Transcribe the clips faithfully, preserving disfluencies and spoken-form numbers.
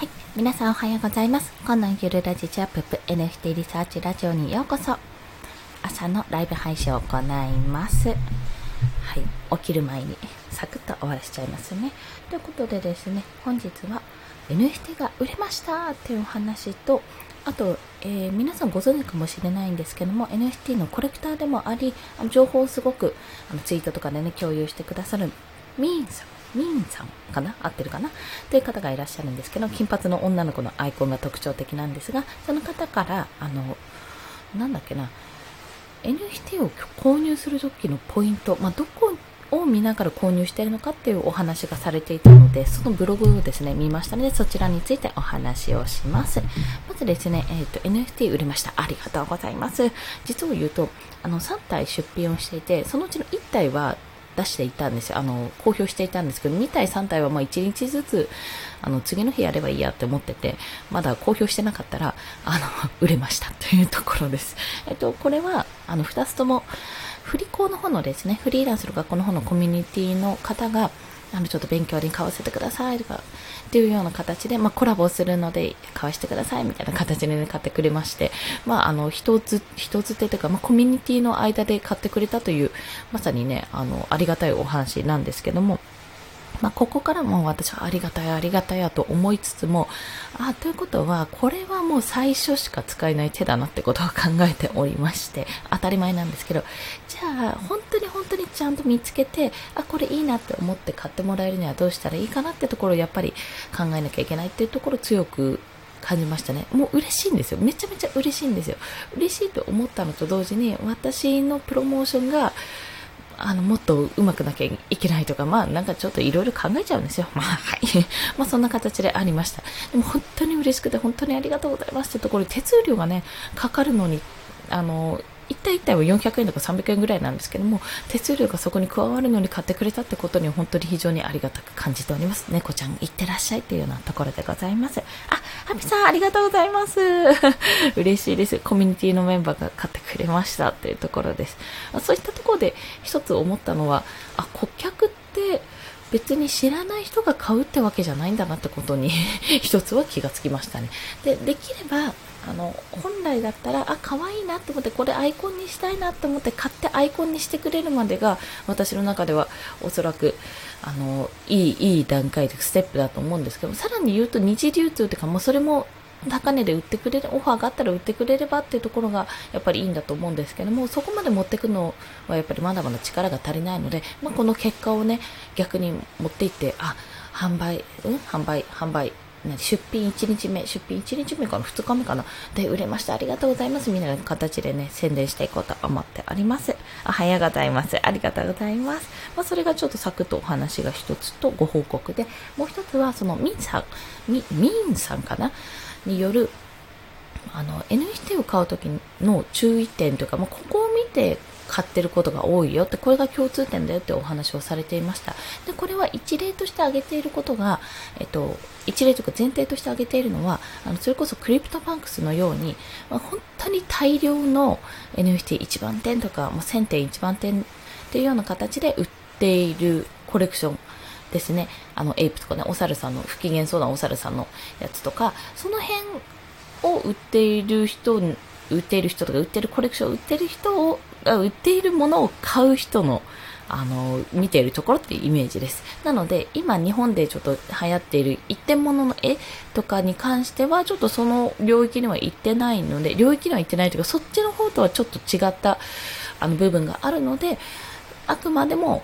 はい、皆さんおはようございます。今のゆるラジチャップ エヌエフティー リサーチラジオにようこそ。朝のライブ配信を行います。はい、起きる前にサクッと終わらせちゃいますね。ということでですね、本日は エヌエフティー が売れましたっていうお話と、あと、えー、皆さんご存知かもしれないんですけども エヌエフティー のコレクターでもあり、情報をすごくあのツイートとかでね共有してくださるミーンさんミンさんかな合ってるかなという方がいらっしゃるんですけど、金髪の女の子のアイコンが特徴的なんですが、その方からあのなんだっけな エヌエフティー を購入する時のポイント、まあ、どこを見ながら購入しているのかっていうお話がされていたので、そのブログをですね見ましたので、そちらについてお話をします。まずですね、えーと、エヌエフティー 売れました、ありがとうございます。実を言うとあのさん体出品をしていて、そのうちのいち体は出していたんですよ。あの公表していたんですけど、に体さん体はまあいちにちずつあの次の日やればいいやって思ってて、まだ公表してなかったらあの売れましたというところです。えっと、これはあのふたつとも振り子の方のですねフリーランスの学校の方のコミュニティの方があのちょっと勉強に買わせてくださいとかっていうような形で、まあ、コラボするので買わせてくださいみたいな形で、ね、買ってくれまして、まあ、あの一つ一つ手というか、まあ、コミュニティの間で買ってくれたというまさにね あのありがたいお話なんですけども、まあ、ここからも私はありがたいありがたいやと思いつつも、あということはこれはもう最初しか使えない手だなってことを考えておりまして、当たり前なんですけど、じゃあ本当に本当にちゃんと見つけて、あこれいいなって思って買ってもらえるにはどうしたらいいかなってところをやっぱり考えなきゃいけないっていうところを強く感じましたね。もう嬉しいんですよ、めちゃめちゃ嬉しいんですよ。嬉しいと思ったのと同時に、私のプロモーションがあのもっと上手くなきゃいけないとか、まあなんかちょっといろいろ考えちゃうんですよ。まあはいまあそんな形でありました。でも本当に嬉しくて、本当にありがとうございますってところで、手数料がねかかるのに、あのいち体いち体はよんひゃくえんとかさんびゃくえんぐらいなんですけども、手数料がそこに加わるのに買ってくれたってことに本当に非常にありがたく感じております。猫ちゃんいってらっしゃいっていうようなところでございます。あ、ハピさんありがとうございます嬉しいです。コミュニティのメンバーが買ってくれましたっていうところです。そういったところで一つ思ったのは、あ顧客って別に知らない人が買うってわけじゃないんだなってことに一つは気がつきましたね。で、できればあの本来だったら、あ可愛いなと思って、これアイコンにしたいなと思って買ってアイコンにしてくれるまでが、私の中ではおそらくあのいいいい段階でステップだと思うんですけど、さらに言うと二次流通というか、もうそれも高値で売ってくれる、オファーがあったら売ってくれればっていうところがやっぱりいいんだと思うんですけども、そこまで持っていくのはやっぱりまだまだ力が足りないので、まあ、この結果をね逆に持っていって、あ販売、うん、販売販売出品いちにちめ出品いちにちめかなふつかめかなで売れました、ありがとうございますみたいな形でね宣伝していこうと思っております。おはようございます、ありがとうございます。まあ、それがちょっとサクッとお話が一つとご報告で、もう一つはそのミンさん ミ, ミンさんかなによるあの エヌエフティー を買う時の注意点というか、まあ、ここを見て買ってることが多いよって、これが共通点だよってお話をされていました。でこれは一例として挙げていることが、えっと、一例というか前提として挙げているのは、あのそれこそクリプトパンクスのように、まあ、本当に大量の エヌエフティーいち 番店とかもうせんてんいち番店っていうような形で売っているコレクションですね。あのエイプとかね、お猿さんの不機嫌そうなお猿さんのやつとか、その辺を売っている人売っている人とか売ってるコレクションを売っている人を売っているものを買う人のあの見ているところっていうイメージです。なので今日本でちょっと流行っている一点物の絵とかに関してはちょっとその領域には行ってないので、領域には行ってないというか、そっちの方とはちょっと違ったあの部分があるので、あくまでも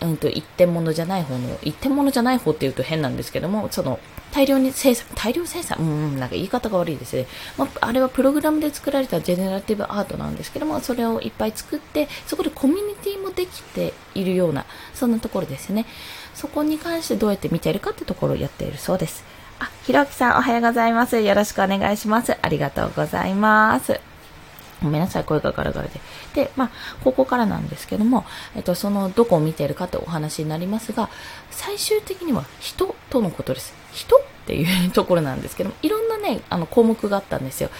うんと一点物じゃない方の一点物じゃない方っていうと変なんですけども、その大量に生産大量生産うんなんか言い方が悪いですね。まあ、あれはプログラムで作られたジェネラティブアートなんですけども、それをいっぱい作って、そこでコミュニティもできているような、そんなところですね。そこに関してどうやって見ているかってところをやっているそうです。あ、ひろきさんおはようございます、よろしくお願いします、ありがとうございます。ごめんなさい、声がガラガラで。で、まあ、ここからなんですけども、えっと、その、どこを見ているかってお話になりますが、最終的には人とのことです。人っていうところなんですけども、いろんなね、いあの項目があったんですよ。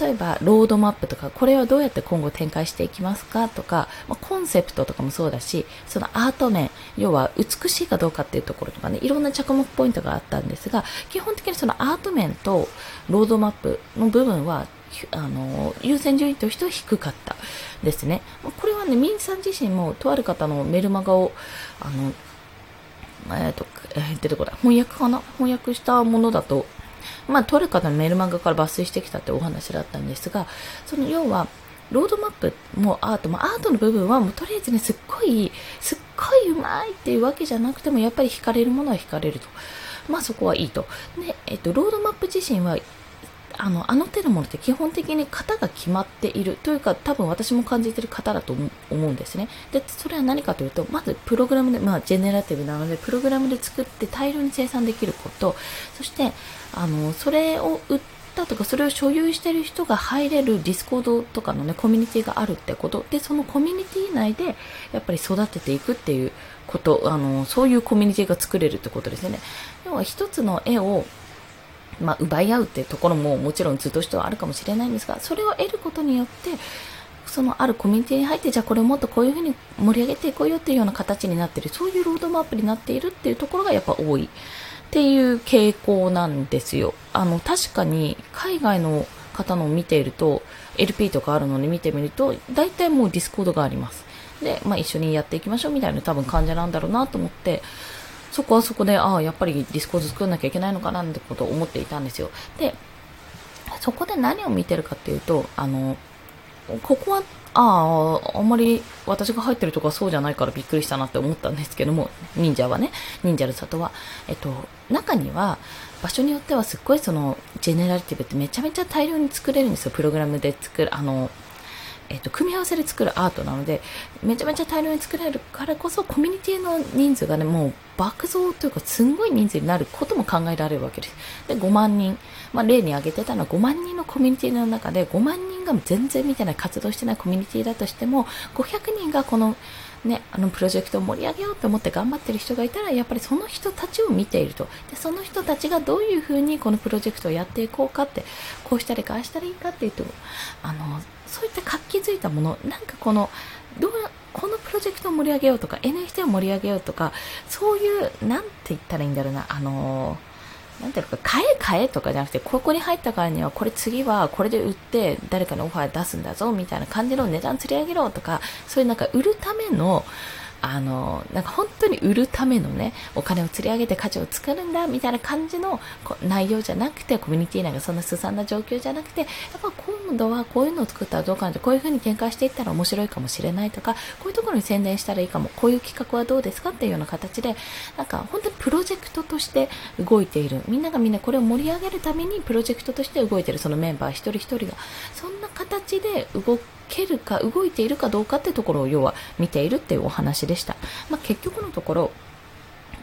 例えばロードマップとか、これはどうやって今後展開していきますかとか、まあ、コンセプトとかもそうだし、そのアート面、要は美しいかどうかっていうところとかね、いろんな着目ポイントがあったんですが、基本的にそのアート面とロードマップの部分はあの優先順位としては低かったですね。これはね、ミンさん自身もとある方のメルマガをあのえっと、えー、出てこない。翻訳かな？翻訳したものだと、まあ、とある方のメルマガから抜粋してきたってお話だったんですが、その要は、ロードマップもアートも、アートの部分はもうとりあえずね、すっごい、すっごいうまいっていうわけじゃなくても、やっぱり惹かれるものは惹かれると。まあ、そこはいいと。で、えっと、ロードマップ自身は、あの、あの手のものって基本的に型が決まっているというか、多分私も感じている型だと思うんですね。で、それは何かというと、まずプログラムで、まあジェネラティブなので、プログラムで作って大量に生産できること、そして、あの、それを売ったとか、それを所有している人が入れる Discord とかのね、コミュニティがあるってこと。で、そのコミュニティ内で、やっぱり育てていくっていうこと、あの、そういうコミュニティが作れるってことですね。要は一つの絵を、まあ、奪い合うっていうところももちろん図としてはあるかもしれないんですが、それを得ることによって、そのあるコミュニティに入って、じゃあこれをもっとこういうふうに盛り上げていこうよっていうような形になっている、そういうロードマップになっているっていうところがやっぱ多いっていう傾向なんですよ。あの、確かに海外の方のを見ていると、エルピー とかあるので見てみると、大体もう Discord があります。で、まあ一緒にやっていきましょうみたいな多分患者なんだろうなと思って、そこはそこで、ああ、やっぱりディスコード作んなきゃいけないのかなってことを思っていたんですよ。で、そこで何を見てるかっていうと、あの、ここは、ああ、あんまり私が入ってるとこはそうじゃないからびっくりしたなって思ったんですけども、忍者はね、忍者の里は、えっと、中には、場所によってはすっごいその、ジェネラティブってめちゃめちゃ大量に作れるんですよ。プログラムで作る、あの、えっと、組み合わせで作るアートなので、めちゃめちゃ大量に作れるからこそ、コミュニティの人数がね、もう爆増というか、すんごい人数になることも考えられるわけです。で、ごまんにん。まあ、例に挙げてたのはごまんにんのコミュニティの中で、ごまんにんが全然見てない、活動してないコミュニティだとしても、ごひゃくにんがこの、ね、あのプロジェクトを盛り上げようと思って頑張ってる人がいたら、やっぱりその人たちを見ていると。で、その人たちがどういうふうにこのプロジェクトをやっていこうかって、こうしたりこうしたらいいかっていうと、あの、そういった活気づいたもの、なんかこの、どう、このプロジェクトを盛り上げようとか、エヌエフティー を盛り上げようとか、そういう、なんて言ったらいいんだろうな、あの、なんていうか、買え買えとかじゃなくて、ここに入ったからには、これ次はこれで売って、誰かにオファー出すんだぞ、みたいな感じの値段釣り上げろとか、そういうなんか売るための、あの、なんか本当に売るためのね、お金を釣り上げて価値を作るんだ、みたいな感じの内容じゃなくて、コミュニティなんかそんなすさんな状況じゃなくて、やっぱ今度はこういうのを作ったらどうかな、こういうふうに展開していったら面白いかもしれないとか、こういうところに宣伝したらいいかも、こういう企画はどうですかっていうような形で、なんか本当にプロジェクトとして動いている。みんながみんなこれを盛り上げるためにプロジェクトとして動いている、そのメンバー一人一人が。そんな形で動く。蹴るか動いているかどうかってところを要は見ているっていうお話でした。まあ、結局のところ、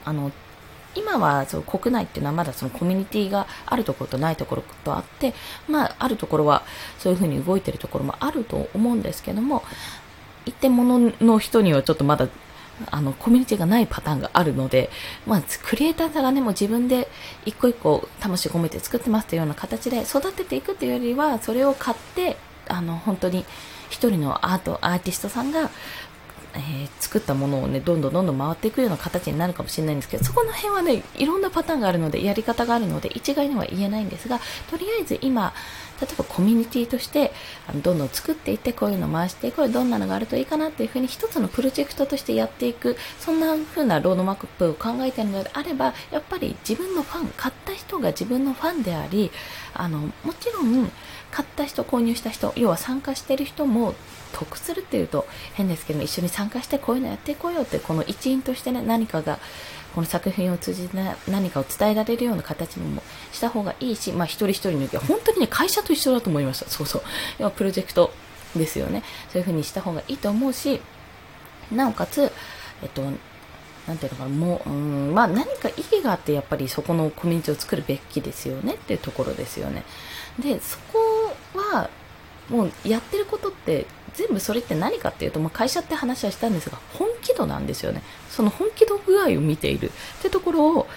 あの、今はその国内っていうのはまだそのコミュニティがあるところとないところとあって、まあ、あるところはそういうふうに動いているところもあると思うんですけども、一点物の人にはちょっとまだあの、コミュニティがないパターンがあるので、まあ、クリエイターさんがね、もう自分で一個一個魂込めて作ってますというような形で育てていくというよりは、それを買って、あの、本当に、一人のアート、アーティストさんが、えー、作ったものをね、どんどんどんどん回っていくような形になるかもしれないんですけど、そこの辺はね、いろんなパターンがあるので、やり方があるので、一概には言えないんですが、とりあえず今、例えばコミュニティとして、あのどんどん作っていって、こういうのを回していく、どんなのがあるといいかなっていうふうに、一つのプロジェクトとしてやっていく、そんな風なロードマップを考えているのであれば、やっぱり自分のファン、買った人が自分のファンであり、あの、もちろん、買った人、購入した人、要は参加している人も得するっていうと変ですけど、一緒に参加してこういうのやっていこうよって、この一員としてね、何かが、この作品を通じて何かを伝えられるような形にもした方がいいし、まあ一人一人の時は本当にね、会社と一緒だと思いました。そうそう。要はプロジェクトですよね。そういう風にした方がいいと思うし、なおかつ、えっと、なんていうのかな、もう、うん、まあ何か意義があって、やっぱりそこのコミュニティを作るべきですよねっていうところですよね。で、そこは、もうやってることって、全部それって何かっていうと、まあ、会社って話はしたんですが、本気度なんですよね。その本気度具合を見ているってところを、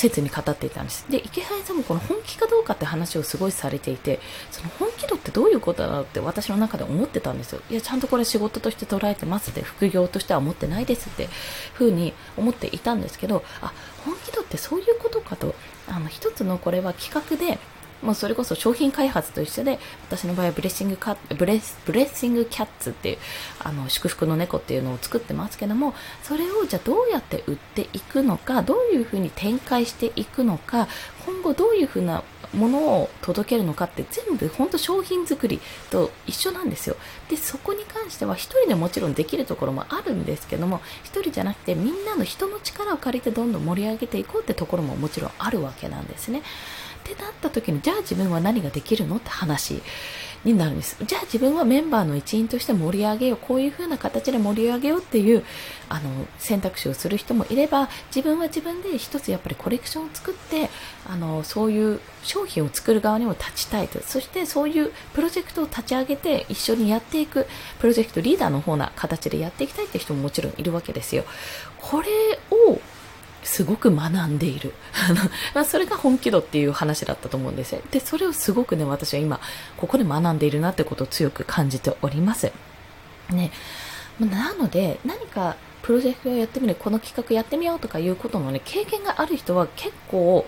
切に語っていたんです。で、池原さんもこの本気かどうかって話をすごいされていて、その本気度ってどういうことなのって私の中で思ってたんですよ。いや、ちゃんとこれ仕事として捉えてますって、副業としては思ってないですってふうに思っていたんですけど、あ、本気度ってそういうことかと、あの一つのこれは企画で、もうそれこそ商品開発と一緒で、私の場合はブレッシングカブレスブレッシングキャッツっていう、あの祝福の猫っていうのを作ってますけども、それをじゃあどうやって売っていくのか、どういうふうに展開していくのか、今後どういうふうなものを届けるのかって、全部本当商品作りと一緒なんですよ。で、そこに関しては一人でもちろんできるところもあるんですけども、一人じゃなくてみんなの人の力を借りてどんどん盛り上げていこうってところももちろんあるわけなんですね。ってなった時に、じゃあ自分は何ができるのって話になるんです。じゃあ自分はメンバーの一員として盛り上げよう、こういう風な形で盛り上げようっていうあの選択肢をする人もいれば、自分は自分で一つやっぱりコレクションを作って、あのそういう商品を作る側にも立ちたいと、そしてそういうプロジェクトを立ち上げて一緒にやっていく、プロジェクトリーダーの方な形でやっていきたいって人ももちろんいるわけですよ。これをすごく学んでいるそれが本気度っていう話だったと思うんですよ。で、それをすごくね、私は今ここで学んでいるなってことを強く感じておりますね。なので、何かプロジェクトをやってみる、この企画やってみようとかいうことのね、経験がある人は結構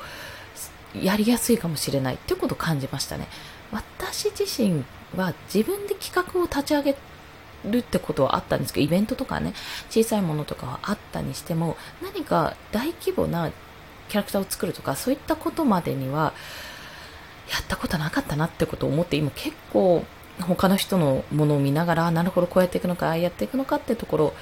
やりやすいかもしれないっていうことを感じましたね。私自身は自分で企画を立ち上げるってことはあったんですけど、イベントとかね、小さいものとかはあったにしても、何か大規模なキャラクターを作るとか、そういったことまでにはやったことなかったなってことを思って、今結構他の人のものを見ながら、なるほどこうやっていくのか、ああやっていくのかってところを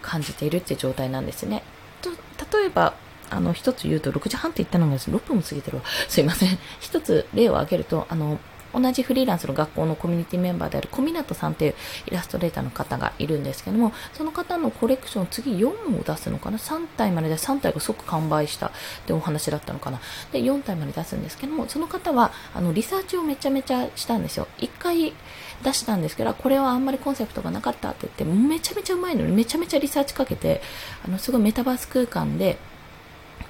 感じているって状態なんですね。と例えばあの一つ言うと、ろくじはんって言ったのがろっぷんも過ぎてるわ、すいません一つ例を挙げると、あの同じフリーランスの学校のコミュニティメンバーである小湊さんというイラストレーターの方がいるんですけども、その方のコレクション、次よんを出すのかな、さんたいまででさんたいが即完売したってお話だったのかな。で、よんたいまで出すんですけども、その方はあのリサーチをめちゃめちゃしたんですよ。いっかい出したんですけど、これはあんまりコンセプトがなかったって言って、めちゃめちゃうまいのにめちゃめちゃリサーチかけて、あのすごいメタバース空間で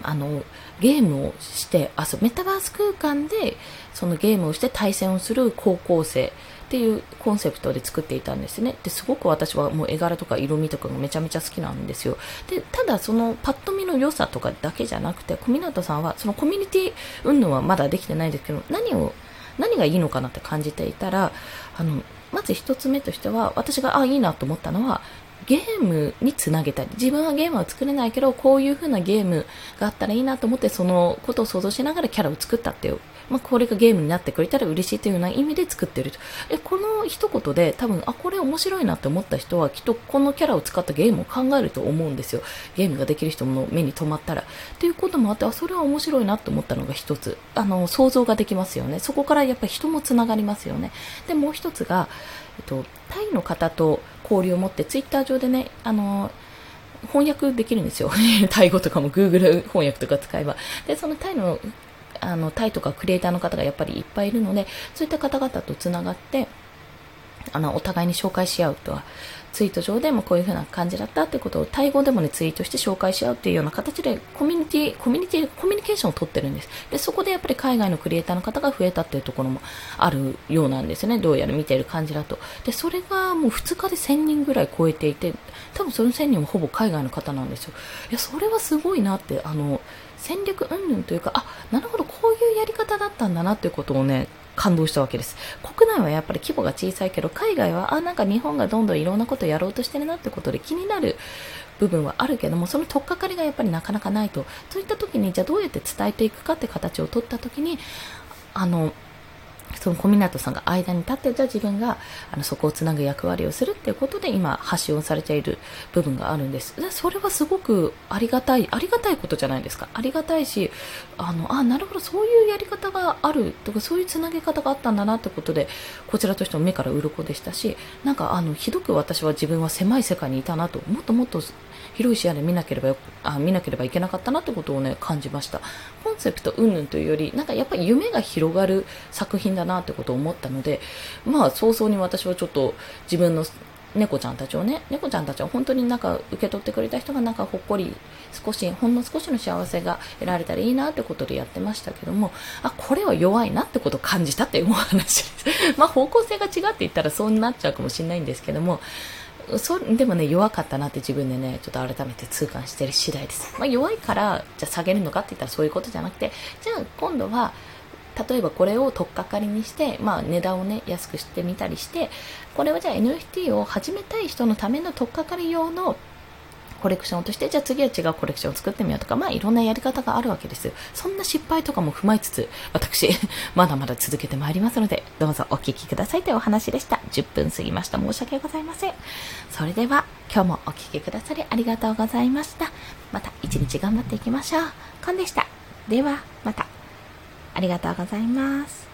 あのゲームをして遊ぶ、メタバース空間でそのゲームをして対戦をする高校生っていうコンセプトで作っていたんですね。で、すごく私はもう絵柄とか色味とかがめちゃめちゃ好きなんですよ。で、ただそのパッと見の良さとかだけじゃなくて、小湊さんはそのコミュニティ運動はまだできてないんですけど、何を何がいいのかなって感じていたら、あのまず一つ目としては、私があいいなと思ったのは、ゲームにつなげたい。自分はゲームは作れないけど、こういう風なゲームがあったらいいなと思って、そのことを想像しながらキャラを作ったっていう、まあ、これがゲームになってくれたら嬉しいというような意味で作ってると。え、この一言で多分、あ、これ面白いなって思った人は、きっとこのキャラを使ったゲームを考えると思うんですよ。ゲームができる人の目に留まったらということもあって、あ、それは面白いなと思ったのが一つ。あの想像ができますよね。そこからやっぱり人もつながりますよね。で、もう一つが、えっと、タイの方と交流を持って、ツイッター上でね、あのー、翻訳できるんですよタイ語とかも Google 翻訳とか使えば。で、そのタイのあのタイとかクリエイターの方がやっぱりいっぱいいるので、そういった方々とつながって、あのお互いに紹介し合うとは、ツイート上でもこういう風な感じだったってことをタイ語でも、ね、ツイートして紹介し合うっていうような形でコミュニティ、コミュニティ、コミュニケーションを取ってるんです。で、そこでやっぱり海外のクリエイターの方が増えたっていうところもあるようなんですね。どうやら見ている感じだと。で、それがもうふつかでせんにんぐらい超えていて、多分そのせんにんもほぼ海外の方なんですよ。いや、それはすごいなって、あの戦略云々というか、あ、なるほど、こういうやり方だったんだなっていうことをね、感動したわけです。国内はやっぱり規模が小さいけど、海外はあ、なんか日本がどんどんいろんなことをやろうとしてるなってことで気になる部分はあるけども、その取っかかりがやっぱりなかなかないと。そういった時に、じゃあどうやって伝えていくかって形を取った時に、あのその小湊さんが間に立って、じゃあ自分があのそこをつなぐ役割をするっていうことで、今発信をされている部分があるんです。で、それはすごくありがたいありがたいことじゃないですか。ありがたいし、あのあなるほど、そういうやり方があるとか、そういうつなげ方があったんだなってことで、こちらとしても目から鱗でしたし、なんかあのひどく私は自分は狭い世界にいたなと、もっともっと広い視野で見なければあ見なければいけなかったなってことをね、感じました。コンセプト云々というより、なんかやっぱり夢が広がる作品だなってことを思ったので、まあ早々に私はちょっと自分の猫ちゃんたちをね、猫ちゃんたちを本当になんか受け取ってくれた人がなんかほっこり、少し、ほんの少しの幸せが得られたらいいなってことでやってましたけども、あ、これは弱いなってことを感じたっていうお話です。まあ方向性が違って言ったらそうなっちゃうかもしれないんですけども、そでもね、弱かったなって自分でね、ちょっと改めて痛感してる次第です。まあ弱いから、じゃあ下げるのかって言ったらそういうことじゃなくて、じゃあ今度は、例えばこれを取っかかりにして、まあ、値段をね安くしてみたりして、これはじゃあ エヌエフティー を始めたい人のための取っかかり用のコレクションとして、じゃあ次は違うコレクションを作ってみようとか、まあいろんなやり方があるわけですよ。そんな失敗とかも踏まえつつ、私まだまだ続けてまいりますので、どうぞお聞きくださいというお話でした。じゅっぷん過ぎました。申し訳ございません。それでは今日もお聞きくださりありがとうございました。また一日頑張っていきましょう。コンでした。ではまた。ありがとうございます。